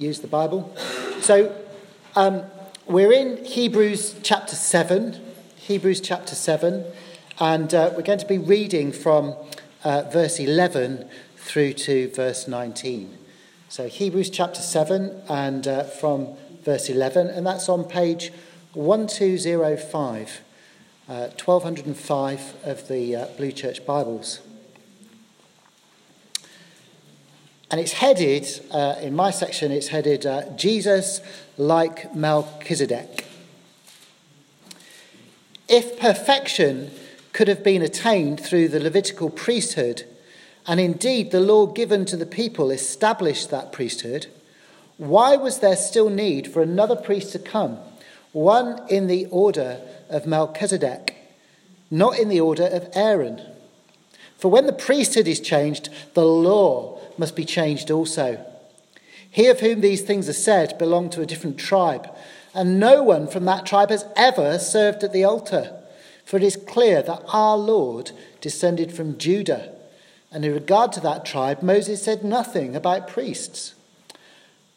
use the Bible. So we're in Hebrews chapter 7, and we're going to be reading from verse 11 through to verse 19. So Hebrews chapter 7 and from verse 11, and that's on page 1205, 1205 of the Blue Church Bibles. And it's headed, in my section, it's headed, Jesus like Melchizedek. If perfection could have been attained through the Levitical priesthood, and indeed the law given to the people established that priesthood, why was there still need for another priest to come, one in the order of Melchizedek, not in the order of Aaron? For when the priesthood is changed, the law must be changed also. He of whom these things are said belonged to a different tribe, and no one from that tribe has ever served at the altar. For it is clear that our Lord descended from Judah, and in regard to that tribe, Moses said nothing about priests.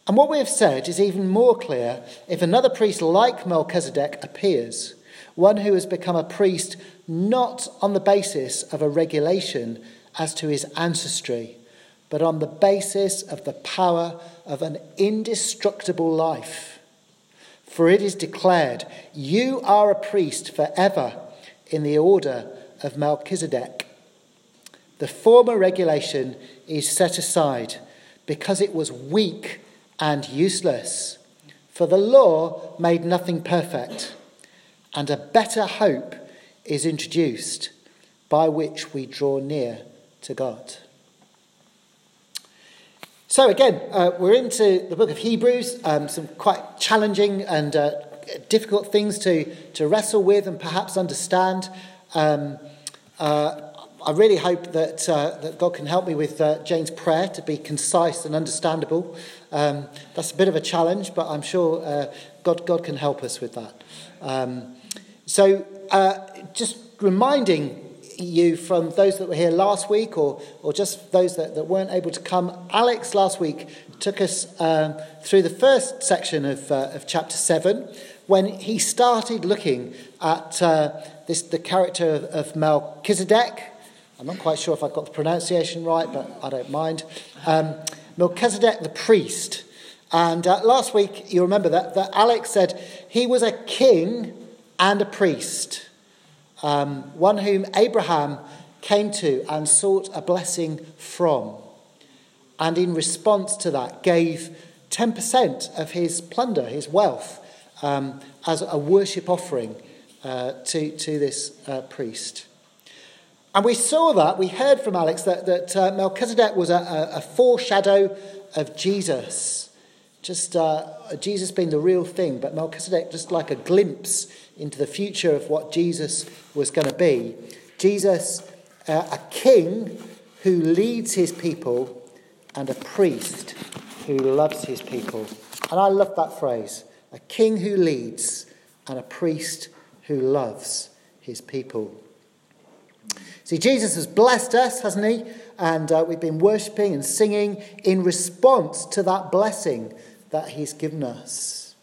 And what we have said is even more clear if another priest like Melchizedek appears, one who has become a priest not on the basis of a regulation as to his ancestry, but on the basis of the power of an indestructible life. For it is declared, you are a priest forever in the order of Melchizedek. The former regulation is set aside because it was weak and useless. For the law made nothing perfect, and a better hope is introduced by which we draw near to God. So again, we're into the book of Hebrews, some quite challenging and difficult things to wrestle with and perhaps understand. I really hope that that God can help me with Jane's prayer to be concise and understandable. That's a bit of a challenge, but I'm sure God can help us with that. Just reminding you from those that were here last week or just those that weren't able to come. Alex last week took us through the first section of chapter 7 when he started looking at the character of Melchizedek. I'm not quite sure if I got the pronunciation right, but I don't mind. Melchizedek the priest. And last week, you remember that Alex said he was a king and a priest. One whom Abraham came to and sought a blessing from, and in response to that gave 10% of his plunder, his wealth, as a worship offering to this priest. And we saw that, we heard from Alex that Melchizedek was a foreshadow of Jesus. Just Jesus being the real thing, but Melchizedek just like a glimpse into the future of what Jesus was going to be. Jesus, a king who leads his people, and a priest who loves his people. And I love that phrase, a king who leads and a priest who loves his people. See, Jesus has blessed us, hasn't he? And we've been worshipping and singing in response to that blessing that he's given us.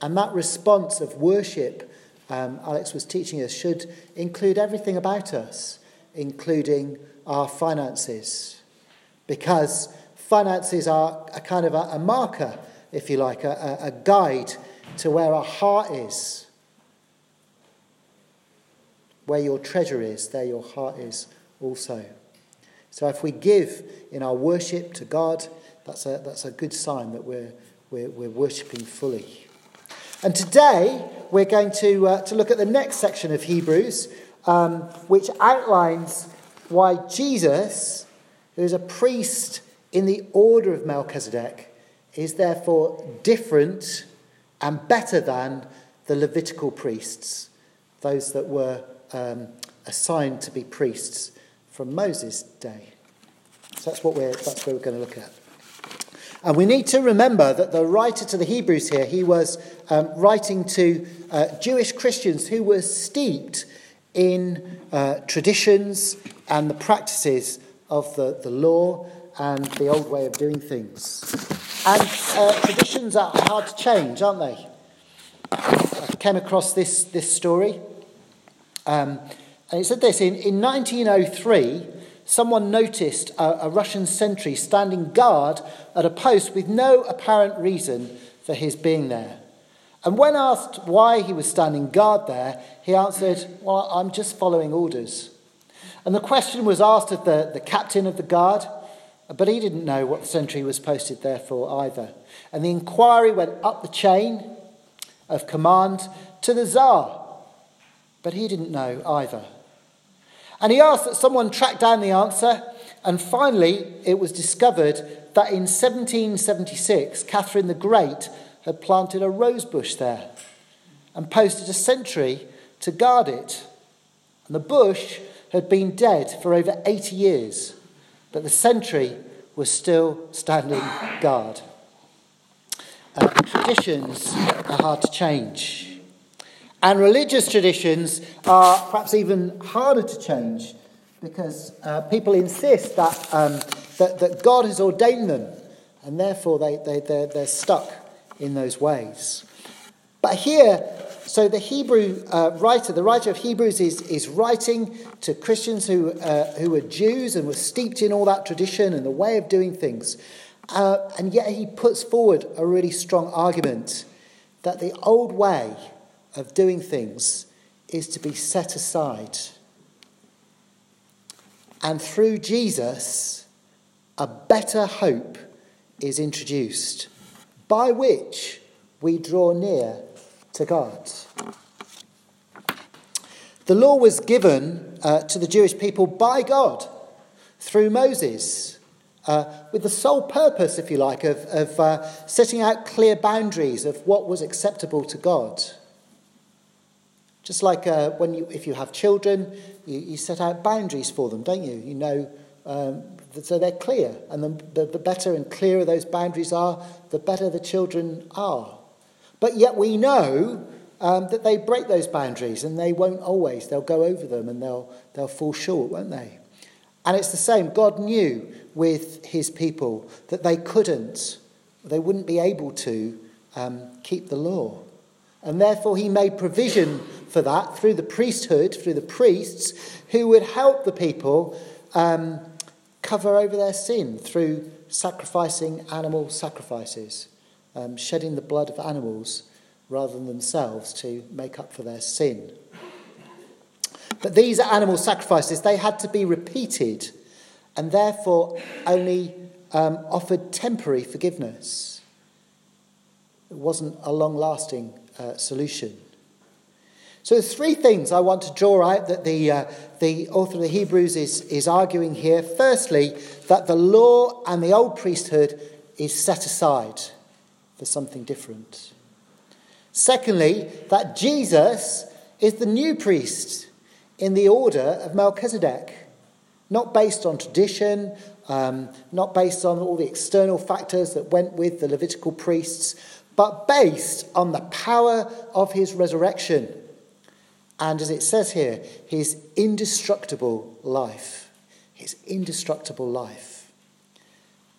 And that response of worship, Alex was teaching us, should include everything about us, including our finances. Because finances are a kind of a marker, if you like, a guide to where our heart is. Where your treasure is, there your heart is also. So if we give in our worship to God, that's a good sign that we're worshipping fully. And today we're going to look at the next section of Hebrews, which outlines why Jesus, who is a priest in the order of Melchizedek, is therefore different and better than the Levitical priests, those that were assigned to be priests from Moses' day. So that's where we're going to look at. And we need to remember that the writer to the Hebrews here, he was writing to Jewish Christians who were steeped in traditions and the practices of the law and the old way of doing things. And traditions are hard to change, aren't they? I came across this story. And it said this, in 1903, someone noticed a Russian sentry standing guard at a post with no apparent reason for his being there. And when asked why he was standing guard there, he answered, well, I'm just following orders. And the question was asked of the captain of the guard, but he didn't know what the sentry was posted there for either. And the inquiry went up the chain of command to the Tsar, but he didn't know either. And he asked that someone track down the answer, and finally it was discovered that in 1776, Catherine the Great had planted a rose bush there and posted a sentry to guard it. And the bush had been dead for over 80 years, but the sentry was still standing guard. Traditions are hard to change. And religious traditions are perhaps even harder to change because people insist that, that God has ordained them, and therefore they're stuck in those ways. But here, so the Hebrew writer of Hebrews is writing to Christians who were Jews and were steeped in all that tradition and the way of doing things. And yet he puts forward a really strong argument that the old way of doing things is to be set aside. And through Jesus, a better hope is introduced, by which we draw near to God. The law was given to the Jewish people by God through Moses, with the sole purpose, if you like, of setting out clear boundaries of what was acceptable to God. Just like if you have children, you set out boundaries for them, don't you? You know, so they're clear. And the better and clearer those boundaries are, the better the children are. But yet we know that they break those boundaries, and they won't always. They'll go over them, and they'll fall short, won't they? And it's the same. God knew with his people that they wouldn't be able to keep the law. And therefore he made provision for that through the priesthood, through the priests, who would help the people cover over their sin through sacrificing animal sacrifices, shedding the blood of animals rather than themselves to make up for their sin. But these animal sacrifices, they had to be repeated and therefore only offered temporary forgiveness. It wasn't a long-lasting solution. So there's three things I want to draw out that the author of the Hebrews is arguing here. Firstly, that the law and the old priesthood is set aside for something different. Secondly, that Jesus is the new priest in the order of Melchizedek, not based on tradition, not based on all the external factors that went with the Levitical priests, but based on the power of his resurrection. And as it says here, his indestructible life. His indestructible life.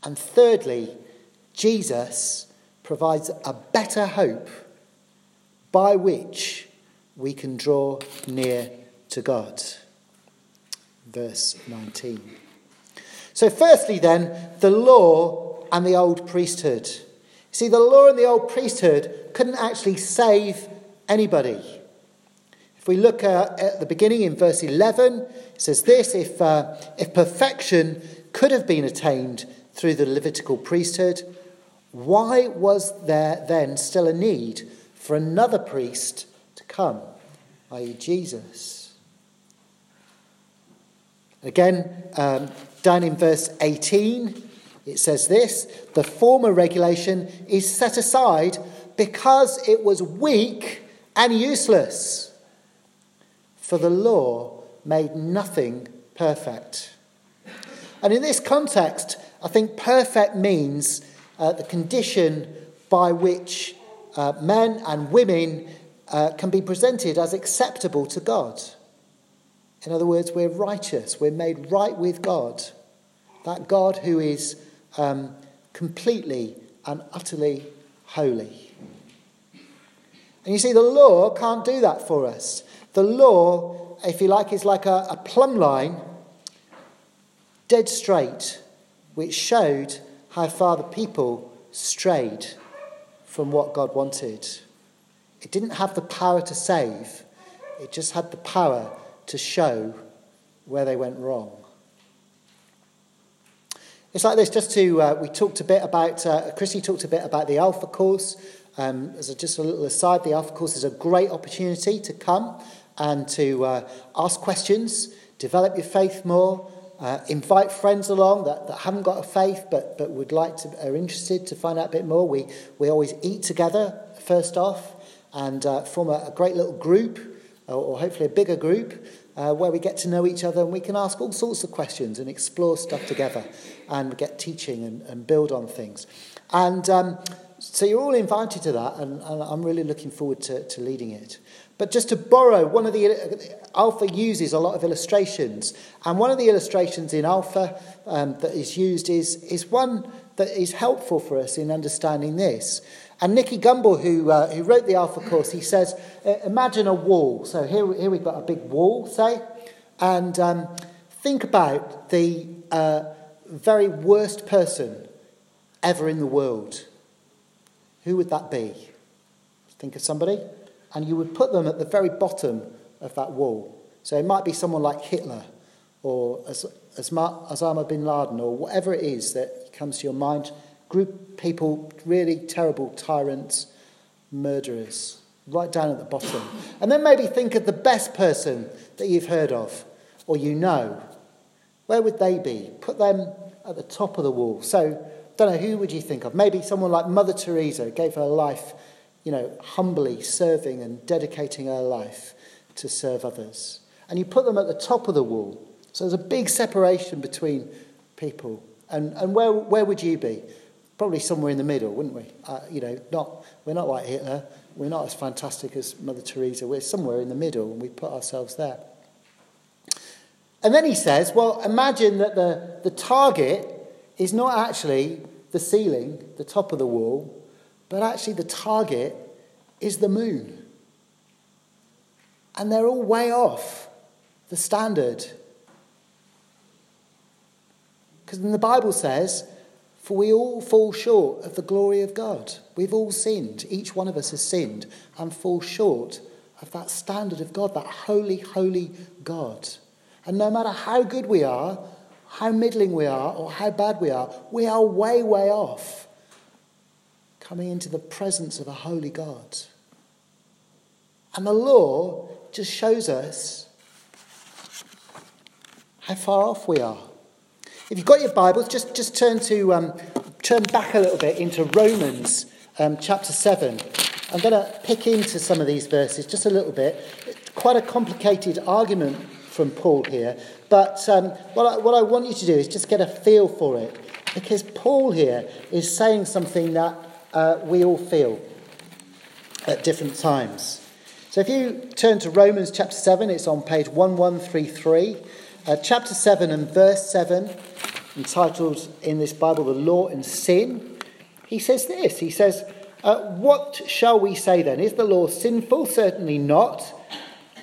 And thirdly, Jesus provides a better hope by which we can draw near to God. Verse 19. So firstly then, the law and the old priesthood. See, the law and the old priesthood couldn't actually save anybody. If we look at the beginning in verse 11, it says this, if perfection could have been attained through the Levitical priesthood, why was there then still a need for another priest to come, i.e. Jesus? Again, down in verse 18, it says this, the former regulation is set aside because it was weak and useless, for the law made nothing perfect. And in this context, I think perfect means the condition by which men and women can be presented as acceptable to God. In other words, we're righteous, we're made right with God. That God who is completely and utterly holy. And you see, the law can't do that for us. The law, if you like, is like a plumb line, dead straight, which showed how far the people strayed from what God wanted. It didn't have the power to save. It just had the power to show where they went wrong. It's like this, just to, we talked a bit about, Chrissy talked a bit about the Alpha course. As just a little aside, the Alpha course is a great opportunity to come and to ask questions, develop your faith more, invite friends along that haven't got a faith but would like to, are interested to find out a bit more. We always eat together first off and form a great little group or hopefully a bigger group where we get to know each other and we can ask all sorts of questions and explore stuff together and get teaching and build on things. And so you're all invited to that, and I'm really looking forward to leading it. But just to borrow, one of the Alpha uses a lot of illustrations, and one of the illustrations in Alpha that is used is one that is helpful for us in understanding this. And Nicky Gumbel, who wrote the Alpha course, he says, imagine a wall. So here we've got a big wall, say, and think about the very worst person ever in the world. Who would that be? Think of somebody. And you would put them at the very bottom of that wall. So it might be someone like Hitler or Osama bin Laden or whatever it is that comes to your mind. Group people, really terrible tyrants, murderers, right down at the bottom. And then maybe think of the best person that you've heard of or you know. Where would they be? Put them at the top of the wall. So, don't know, who would you think of? Maybe someone like Mother Teresa, gave her life, you know, humbly serving and dedicating her life to serve others. And you put them at the top of the wall. So there's a big separation between people. And where would you be? Probably somewhere in the middle, wouldn't we? We're not like Hitler. We're not as fantastic as Mother Teresa. We're somewhere in the middle, and we put ourselves there. And then he says, well, imagine that the target is not actually the ceiling, the top of the wall, but actually the target is the moon. And they're all way off the standard. Because then the Bible says, for we all fall short of the glory of God. We've all sinned. Each one of us has sinned and fall short of that standard of God, that holy, holy God. And no matter how good we are, how middling we are, or how bad we are way, way off coming into the presence of a holy God. And the law just shows us how far off we are. If you've got your Bibles, just turn back a little bit into Romans chapter 7. I'm going to pick into some of these verses just a little bit. It's quite a complicated argument from Paul here, but what I want you to do is just get a feel for it, because Paul here is saying something that we all feel at different times. So if you turn to Romans chapter 7, it's on page 1133. Chapter 7 and verse 7, entitled in this Bible, The Law and Sin, he says this. He says, what shall we say then? Is the law sinful? Certainly not.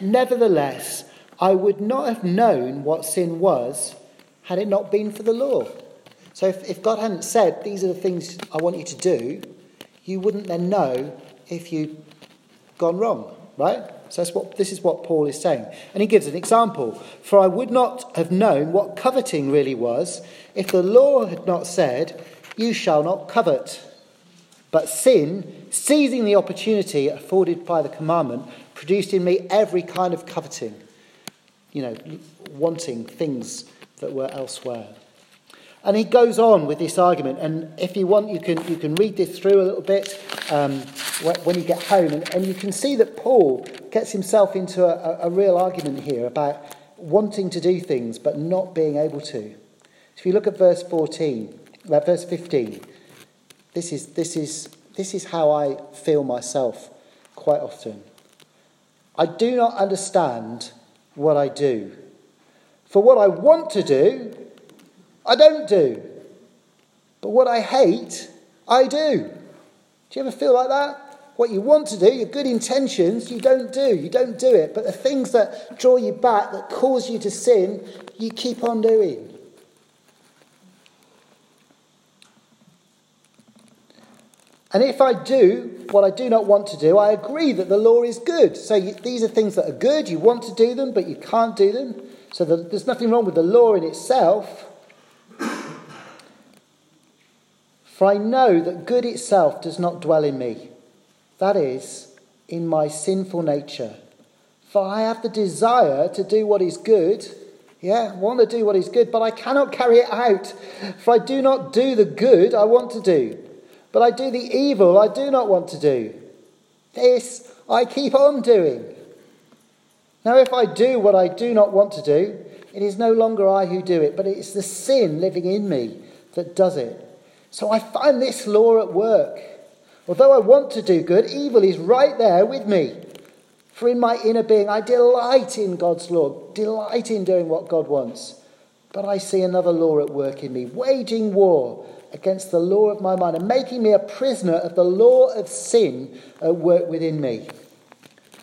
Nevertheless, I would not have known what sin was had it not been for the law. So if God hadn't said, these are the things I want you to do, you wouldn't then know if you'd gone wrong, right? So this is what Paul is saying. And he gives an example. For I would not have known what coveting really was if the law had not said, you shall not covet. But sin, seizing the opportunity afforded by the commandment, produced in me every kind of coveting. You know, wanting things that were elsewhere. And he goes on with this argument. And if you want, you can read this through a little bit when you get home. And you can see that Paul gets himself into a real argument here about wanting to do things but not being able to. If you look at verse 15, this is how I feel myself quite often. I do not understand what I do. For what I want to do, I don't do. But what I hate, I do. Do you ever feel like that? What you want to do, your good intentions, you don't do. You don't do it. But the things that draw you back, that cause you to sin, you keep on doing. And if I do what I do not want to do, I agree that the law is good. So these are things that are good. You want to do them, but you can't do them. So there's nothing wrong with the law in itself. For I know that good itself does not dwell in me. That is, in my sinful nature. For I have the desire to do what is good. Yeah, I want to do what is good, but I cannot carry it out. For I do not do the good I want to do, but I do the evil I do not want to do. This I keep on doing. Now if I do what I do not want to do, it is no longer I who do it, but it's the sin living in me that does it. So I find this law at work. Although I want to do good, evil is right there with me. For in my inner being I delight in God's law, delight in doing what God wants. But I see another law at work in me, waging war against the law of my mind and making me a prisoner of the law of sin at work within me.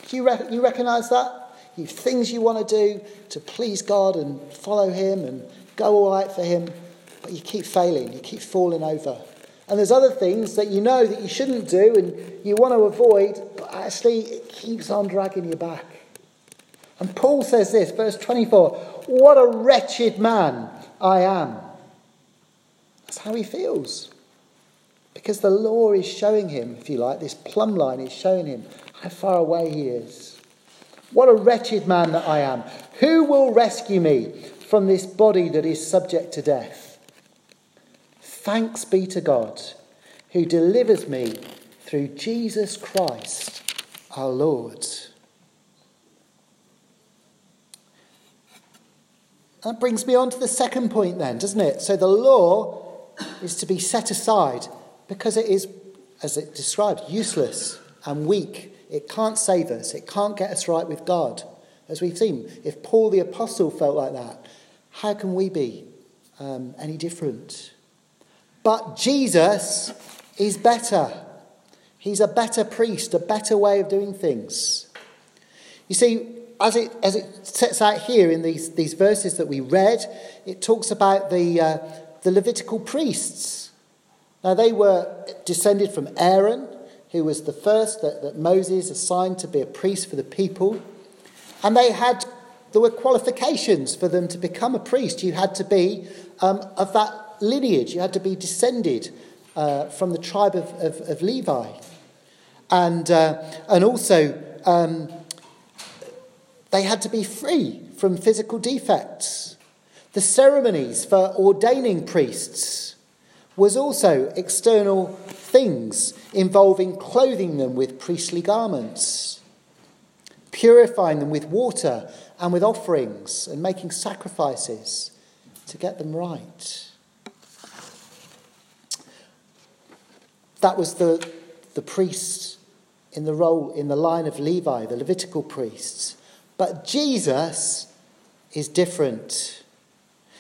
Do you recognise that? You have things you want to do to please God and follow him and go all right for him, but you keep failing, you keep falling over. And there's other things that you know that you shouldn't do and you want to avoid, but actually it keeps on dragging you back. And Paul says this, verse 24, "What a wretched man I am." That's how he feels. Because the law is showing him, if you like, this plumb line is showing him how far away he is. What a wretched man that I am. Who will rescue me from this body that is subject to death? Thanks be to God, who delivers me through Jesus Christ, our Lord. That brings me on to the second point then, doesn't it? So the law is to be set aside because it is, as it described, useless and weak. It can't save us. It can't get us right with God. As we've seen, if Paul the Apostle felt like that, how can we be any different? But Jesus is better. He's a better priest, a better way of doing things. You see, as it sets out here in these verses that we read, it talks about the Levitical priests. Now they were descended from Aaron, who was the first that Moses assigned to be a priest for the people. And there were qualifications for them to become a priest. You had to be of that lineage. You had to be descended from the tribe of Levi. And also they had to be free from physical defects. The ceremonies for ordaining priests was also external things involving clothing them with priestly garments, purifying them with water and with offerings and making sacrifices to get them right. That was the priest in the role in the line of Levi, the Levitical priests. But Jesus is different.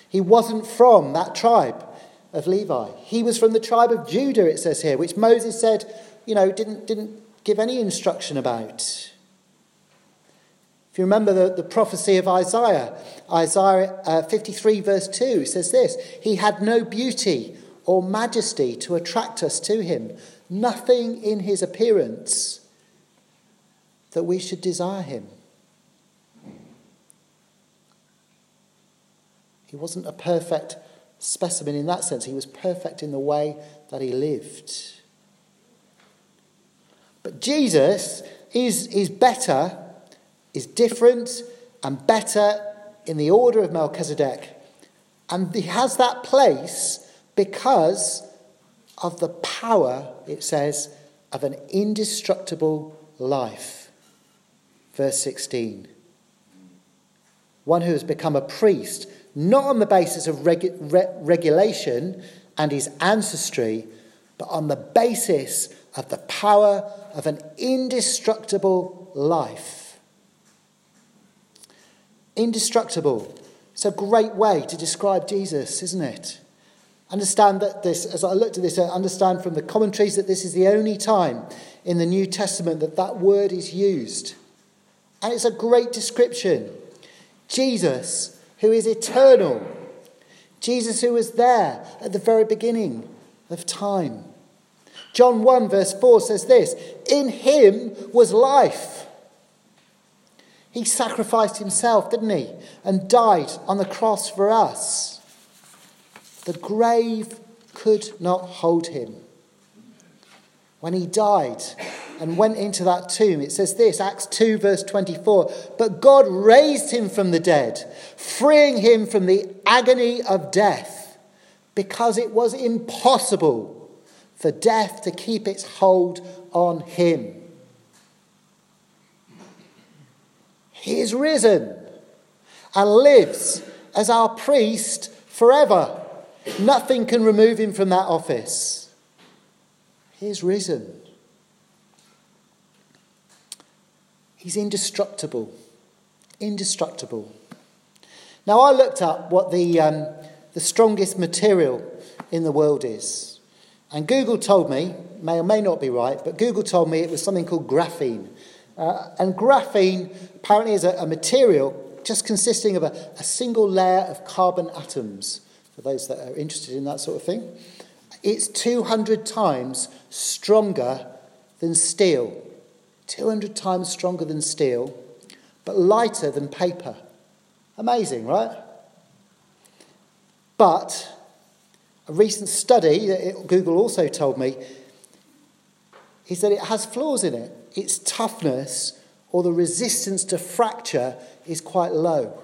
He wasn't from that tribe of Levi. He was from the tribe of Judah, it says here, which Moses said, didn't give any instruction about. If you remember the prophecy of Isaiah 53 verse 2 says this, "He had no beauty or majesty to attract us to him, nothing in his appearance that we should desire him." He wasn't a perfect specimen in that sense. He was perfect in the way that he lived. But Jesus is better, is different, and better in the order of Melchizedek. And he has that place because of the power, it says, of an indestructible life. Verse 16. One who has become a priest, not on the basis of regulation and his ancestry, but on the basis of the power of an indestructible life. Indestructible. It's a great way to describe Jesus, isn't it? Understand that this, as I looked at this, I understand from the commentaries that this is the only time in the New Testament that that word is used. And it's a great description. Jesus, who is eternal. Jesus, who was there at the very beginning of time. John 1 verse 4 says this, in him was life. He sacrificed himself, didn't he? And died on the cross for us. The grave could not hold him. When he died and went into that tomb, it says this, Acts 2 verse 24, but God raised him from the dead, freeing him from the agony of death, because it was impossible for death to keep its hold on him. He is risen and lives as our priest forever. Nothing can remove him from that office. He is risen. He's indestructible. Indestructible. Now, I looked up what the strongest material in the world is. And Google told me, may or may not be right, but Google told me it was something called graphene. And graphene apparently is a material just consisting of a single layer of carbon atoms. For those that are interested in that sort of thing. It's 200 times stronger than steel. 200 times stronger than steel, but lighter than paper. Amazing, right? But a recent study that Google also told me is that it has flaws in it. Its toughness or the resistance to fracture is quite low.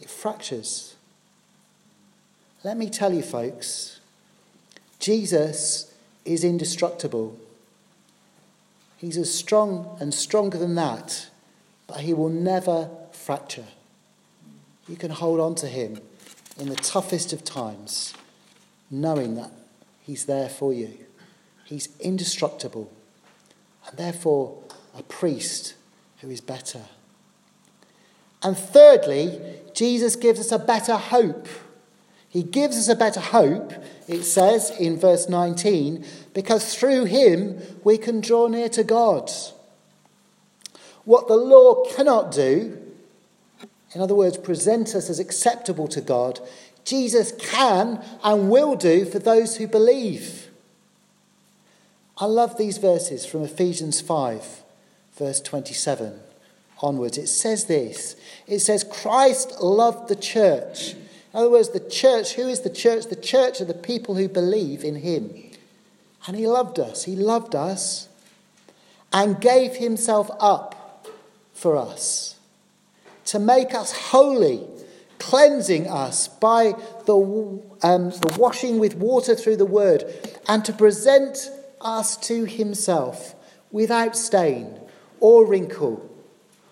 It fractures. Let me tell you, folks, Jesus is indestructible. He's as strong and stronger than that, but he will never fracture. You can hold on to him in the toughest of times, knowing that he's there for you. He's indestructible, and therefore a priest who is better. And thirdly, Jesus gives us a better hope. He gives us a better hope, it says in verse 19, because through him we can draw near to God. What the law cannot do, in other words, present us as acceptable to God, Jesus can and will do for those who believe. I love these verses from Ephesians 5, verse 27 onwards. It says this, it says, Christ loved the church. In other words, the church, who is the church? The church are the people who believe in him. And he loved us, and gave himself up for us to make us holy, cleansing us by the washing with water through the word, and to present us to himself without stain or wrinkle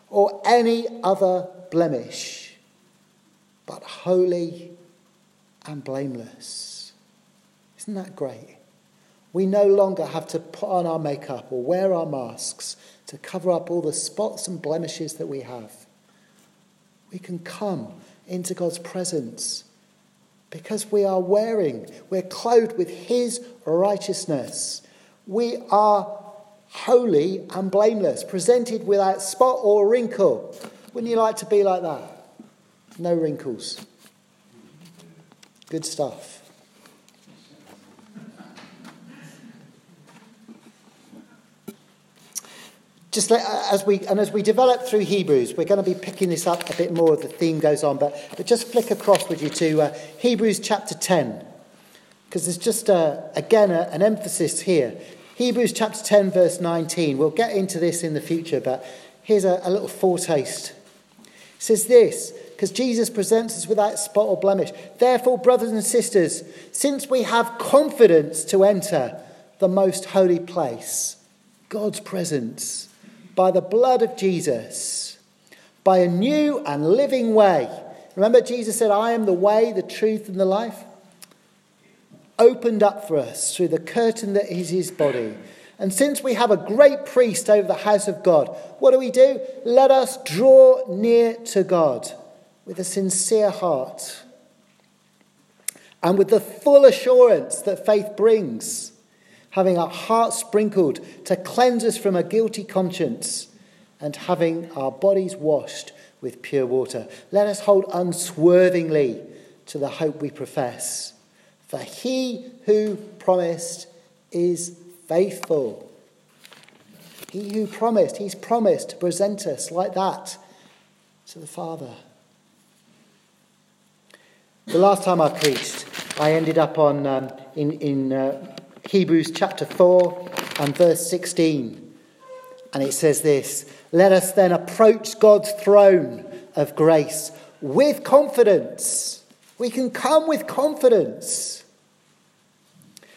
or any other blemish, but holy and blameless. Isn't that great? We no longer have to put on our makeup or wear our masks to cover up all the spots and blemishes that we have. We can come into God's presence because we are we're clothed with his righteousness. We are holy and blameless, presented without spot or wrinkle. Wouldn't you like to be like that? No wrinkles. Good stuff. As we develop through Hebrews, we're going to be picking this up a bit more as the theme goes on. But just flick across with you to Hebrews chapter 10, because there's just an emphasis here. Hebrews chapter 10 verse 19. We'll get into this in the future, but here's a little foretaste. It says this. Because Jesus presents us without spot or blemish. Therefore, brothers and sisters, since we have confidence to enter the most holy place, God's presence, by the blood of Jesus, by a new and living way. Remember, Jesus said, I am the way, the truth, and the life. Opened up for us through the curtain that is his body. And since we have a great priest over the house of God, what do we do? Let us draw near to God. with a sincere heart and with the full assurance that faith brings, having our hearts sprinkled to cleanse us from a guilty conscience and having our bodies washed with pure water. Let us hold unswervingly to the hope we profess, for he who promised is faithful. He who promised, he's promised to present us like that to the Father. The last time I preached, I ended up on in Hebrews chapter 4 and verse 16. And it says this: let us then approach God's throne of grace with confidence. We can come with confidence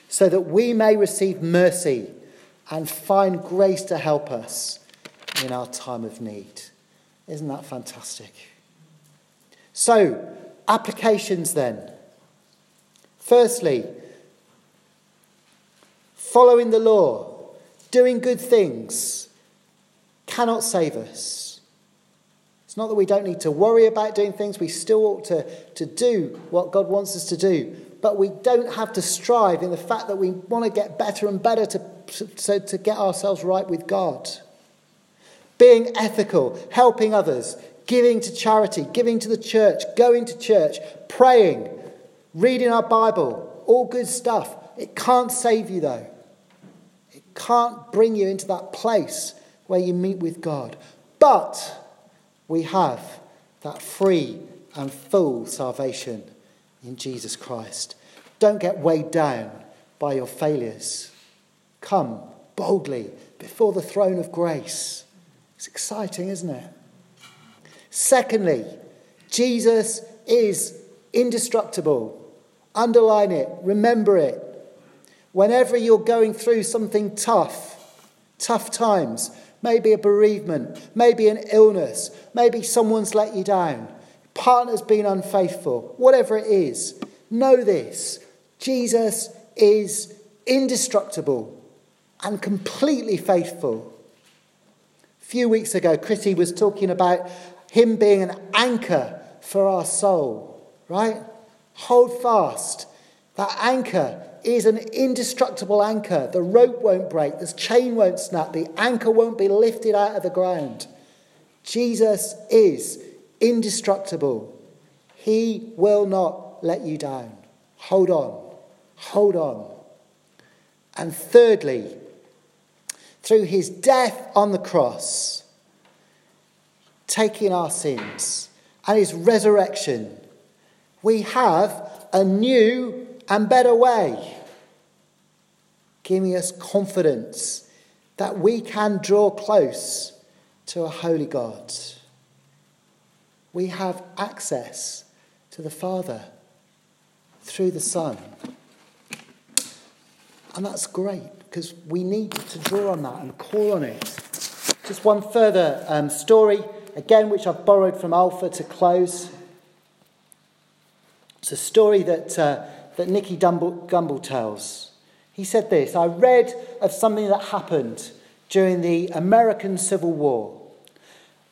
so that we may receive mercy and find grace to help us in our time of need. Isn't that fantastic? So, applications then. Firstly, following the law, doing good things, cannot save us. It's not that we don't need to worry about doing things. We still ought to do what God wants us to do. But we don't have to strive in the fact that we want to get better and better to get ourselves right with God. Being ethical, helping others, giving to charity, giving to the church, going to church, praying, reading our Bible, all good stuff. It can't save you though. It can't bring you into that place where you meet with God. But we have that free and full salvation in Jesus Christ. Don't get weighed down by your failures. Come boldly before the throne of grace. It's exciting, isn't it? Secondly, Jesus is indestructible. Underline it, remember it. Whenever you're going through something tough times, maybe a bereavement, maybe an illness, maybe someone's let you down, partner's been unfaithful, whatever it is, know this: Jesus is indestructible and completely faithful. A few weeks ago, Chrissy was talking about him being an anchor for our soul, right? Hold fast. That anchor is an indestructible anchor. The rope won't break. The chain won't snap. The anchor won't be lifted out of the ground. Jesus is indestructible. He will not let you down. Hold on. Hold on. And thirdly, through his death on the cross, taking our sins, and his resurrection, we have a new and better way, giving us confidence that we can draw close to a holy God. We have access to the Father through the Son. And that's great, because we need to draw on that and call on it. Just one further story, again, which I've borrowed from Alpha to close. It's a story that Nicky Gumbel tells. He said this: I read of something that happened during the American Civil War.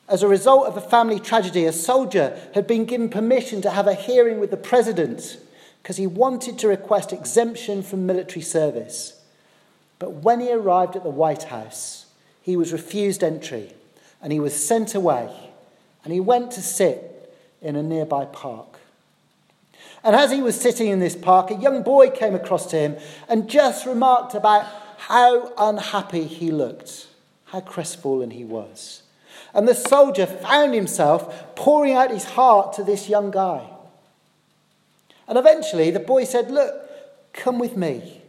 As a result of a family tragedy, a soldier had been given permission to have a hearing with the president because he wanted to request exemption from military service. But when he arrived at the White House, he was refused entry and he was sent away, and he went to sit in a nearby park. And as he was sitting in this park, a young boy came across to him and just remarked about how unhappy he looked, how crestfallen he was. And the soldier found himself pouring out his heart to this young guy. And eventually the boy said, "Look, come with me."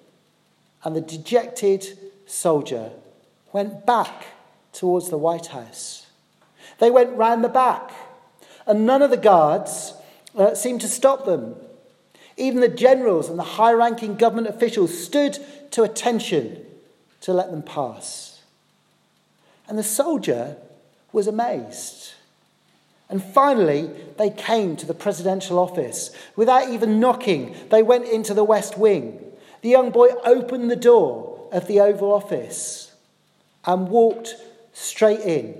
And the dejected soldier went back towards the White House. They went round the back, and none of the guards seemed to stop them. Even the generals and the high-ranking government officials stood to attention to let them pass. And the soldier was amazed. And finally, they came to the presidential office. Without even knocking, they went into the West Wing. The young boy opened the door of the Oval Office and walked straight in.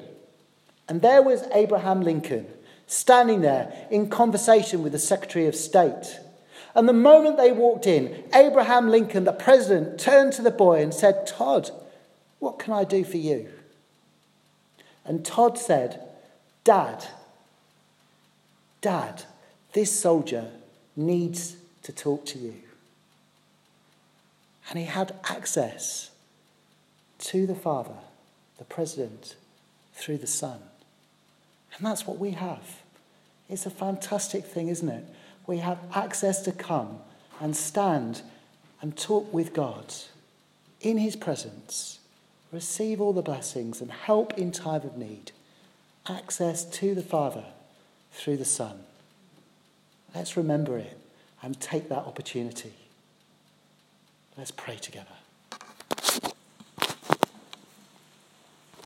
And there was Abraham Lincoln, standing there in conversation with the Secretary of State. And the moment they walked in, Abraham Lincoln, the president, turned to the boy and said, "Todd, what can I do for you?" And Todd said, Dad, this soldier needs to talk to you. And he had access to the Father, the President, through the Son. And that's what we have. It's a fantastic thing, isn't it? We have access to come and stand and talk with God in his presence, receive all the blessings and help in time of need. Access to the Father through the Son. Let's remember it and take that opportunity. Let's pray together.